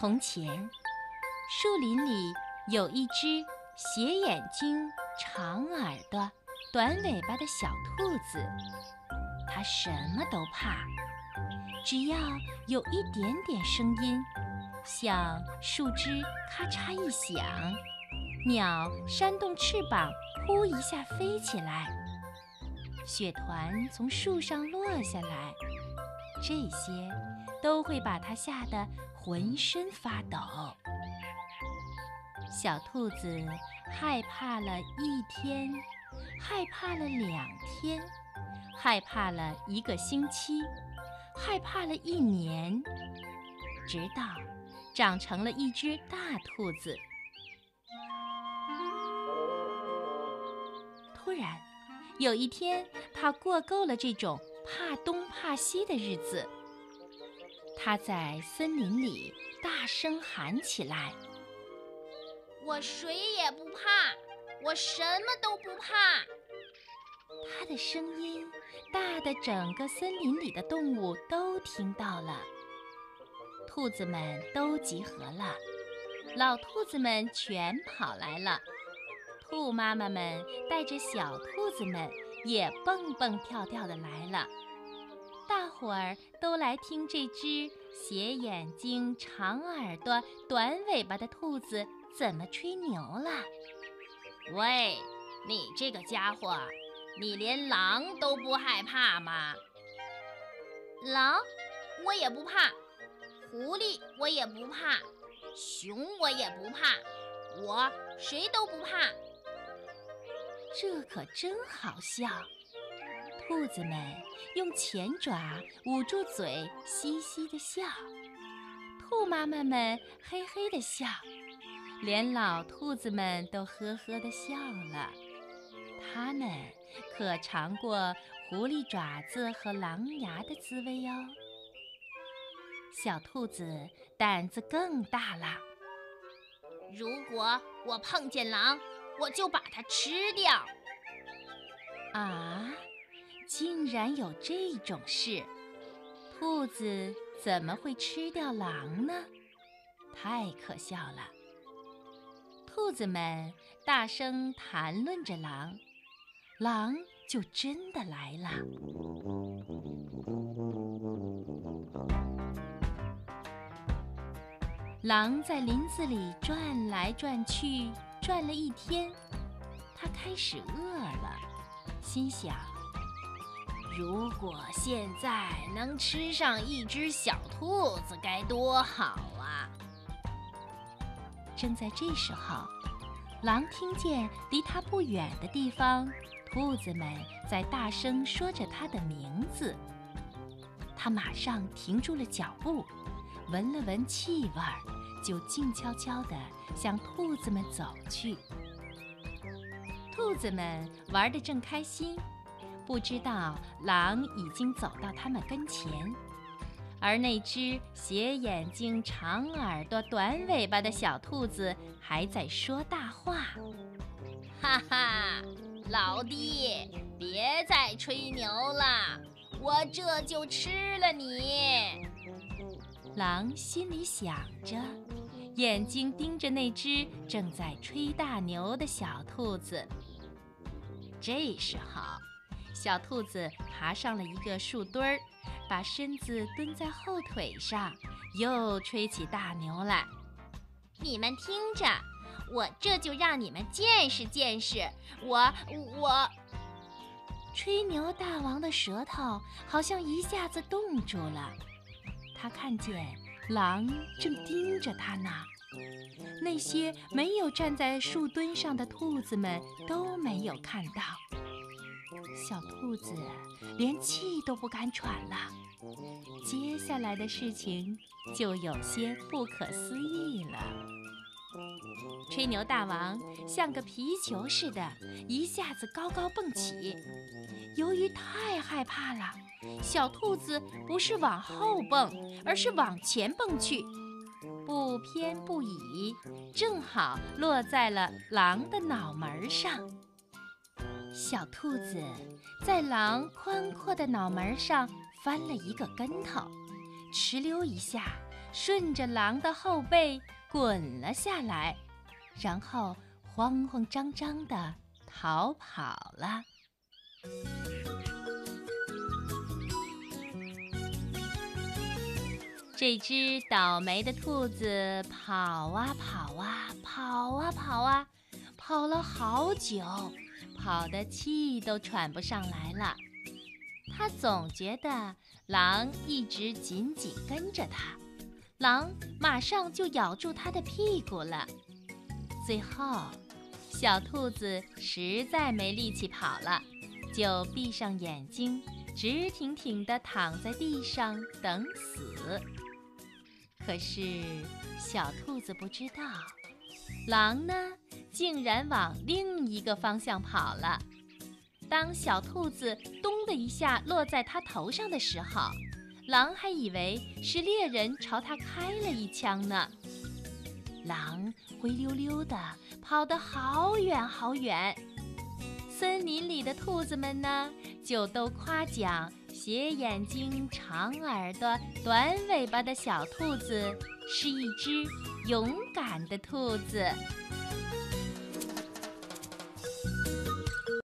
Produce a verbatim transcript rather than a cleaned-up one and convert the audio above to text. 从前，树林里有一只斜眼睛、长耳朵、短尾巴的小兔子，它什么都怕，只要有一点点声音，像树枝咔嚓一响，鸟扇动翅膀，扑一下飞起来，雪团从树上落下来，这些都会把它吓得浑身发抖。小兔子害怕了一天，害怕了两天，害怕了一个星期，害怕了一年，直到长成了一只大兔子。突然，有一天，它过够了这种怕东怕西的日子。它在森林里大声喊起来：我谁也不怕，我什么都不怕。它的声音大得整个森林里的动物都听到了，兔子们都集合了，老兔子们全跑来了，兔妈妈们带着小兔子们也蹦蹦跳跳的来了，大伙儿都来听这只斜眼睛、长耳朵、短尾巴的兔子怎么吹牛了。喂，你这个家伙，你连狼都不害怕吗？狼我也不怕，狐狸我也不怕，熊我也不怕，我谁都不怕。这可真好笑。兔子们用前爪捂住嘴，嘻嘻地笑，兔妈妈们嘿嘿地笑，连老兔子们都呵呵地笑了。它们可尝过狐狸爪子和狼牙的滋味哟。小兔子胆子更大了。如果我碰见狼，我就把它吃掉。啊！竟然有这种事，兔子怎么会吃掉狼呢？太可笑了。兔子们大声谈论着狼，狼就真的来了。狼在林子里转来转去，转了一天，它开始饿了，心想，如果现在能吃上一只小兔子该多好啊。正在这时候，狼听见离它不远的地方，兔子们在大声说着它的名字。它马上停住了脚步，闻了闻气味儿，就静悄悄地向兔子们走去。兔子们玩得正开心，不知道狼已经走到他们跟前，而那只斜眼睛、长耳朵、短尾巴的小兔子还在说大话。哈哈，老弟，别再吹牛了，我这就吃了你。狼心里想着，眼睛盯着那只正在吹大牛的小兔子。这时候，小兔子爬上了一个树墩儿，把身子蹲在后腿上，又吹起大牛来。你们听着，我这就让你们见识见识，我我吹牛大王的舌头好像一下子冻住了。他看见狼正盯着他呢，那些没有站在树墩上的兔子们都没有看到。小兔子连气都不敢喘了，接下来的事情就有些不可思议了。吹牛大王像个皮球似的，一下子高高蹦起。由于太害怕了，小兔子不是往后蹦，而是往前蹦去，不偏不倚，正好落在了狼的脑门上。小兔子在狼宽阔的脑门上翻了一个跟头，哧溜一下顺着狼的后背滚了下来，然后慌慌张张地逃跑了。这只倒霉的兔子跑啊跑啊跑啊跑啊，跑了好久，跑得气都喘不上来了。它总觉得狼一直紧紧跟着它，狼马上就咬住它的屁股了。最后，小兔子实在没力气跑了，就闭上眼睛，直挺挺地躺在地上等死。可是小兔子不知道，狼呢，竟然往另一个方向跑了。当小兔子咚的一下落在它头上的时候，狼还以为是猎人朝它开了一枪呢。狼灰溜溜的跑得好远好远，森林里的兔子们呢，就都夸奖斜眼睛、长耳朵、短尾巴的小兔子是一只勇敢的兔子。